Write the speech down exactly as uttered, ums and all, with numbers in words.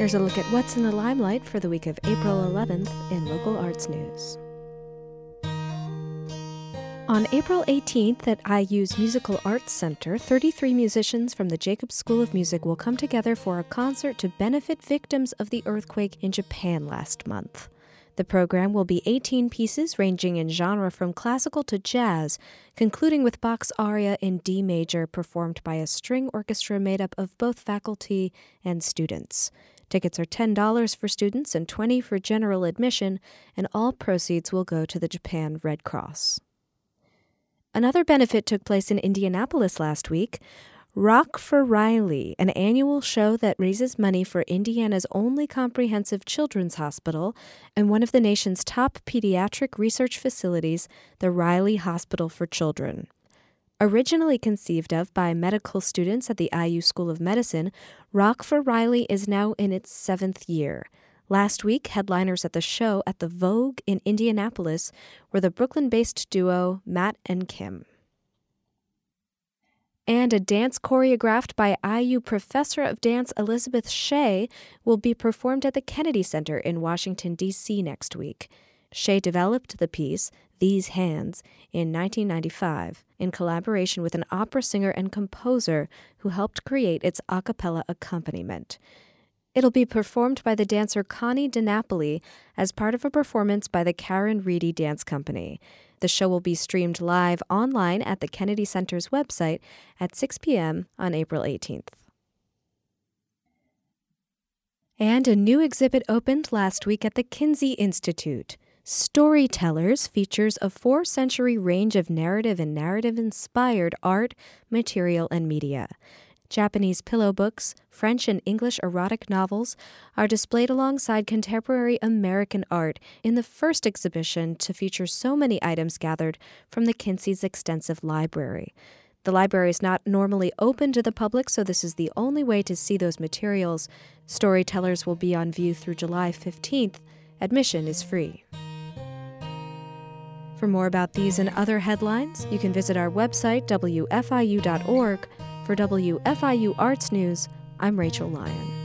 Here's a look at what's in the limelight for the week of April eleventh in local arts news. On April eighteenth at I U's Musical Arts Center, thirty-three musicians from the Jacobs School of Music will come together for a concert to benefit victims of the earthquake in Japan last month. The program will be eighteen pieces ranging in genre from classical to jazz, concluding with Bach's aria in D major performed by a string orchestra made up of both faculty and students. Tickets are ten dollars for students and twenty dollars for general admission, and all proceeds will go to the Japan Red Cross. Another benefit took place in Indianapolis last week. Rock for Riley, an annual show that raises money for Indiana's only comprehensive children's hospital and one of the nation's top pediatric research facilities, the Riley Hospital for Children. Originally conceived of by medical students at the I U School of Medicine, Rock for Riley is now in its seventh year. Last week, headliners at the show at the Vogue in Indianapolis were the Brooklyn-based duo Matt and Kim. And a dance choreographed by I U professor of dance Elizabeth Shea will be performed at the Kennedy Center in Washington, D C next week. Shea developed the piece, These Hands, in nineteen ninety-five in collaboration with an opera singer and composer who helped create its a cappella accompaniment. It'll be performed by the dancer Connie DiNapoli as part of a performance by the Karen Reedy Dance Company. The show will be streamed live online at the Kennedy Center's website at six p.m. on April eighteenth. And a new exhibit opened last week at the Kinsey Institute. Storytellers features a four-century range of narrative and narrative-inspired art, material, and media. Japanese pillow books, French and English erotic novels are displayed alongside contemporary American art in the first exhibition to feature so many items gathered from the Kinsey's extensive library. The library is not normally open to the public, so this is the only way to see those materials. Storytellers will be on view through July fifteenth. Admission is free. For more about these and other headlines, you can visit our website, W F I U dot org. For W F I U Arts News, I'm Rachel Lyon.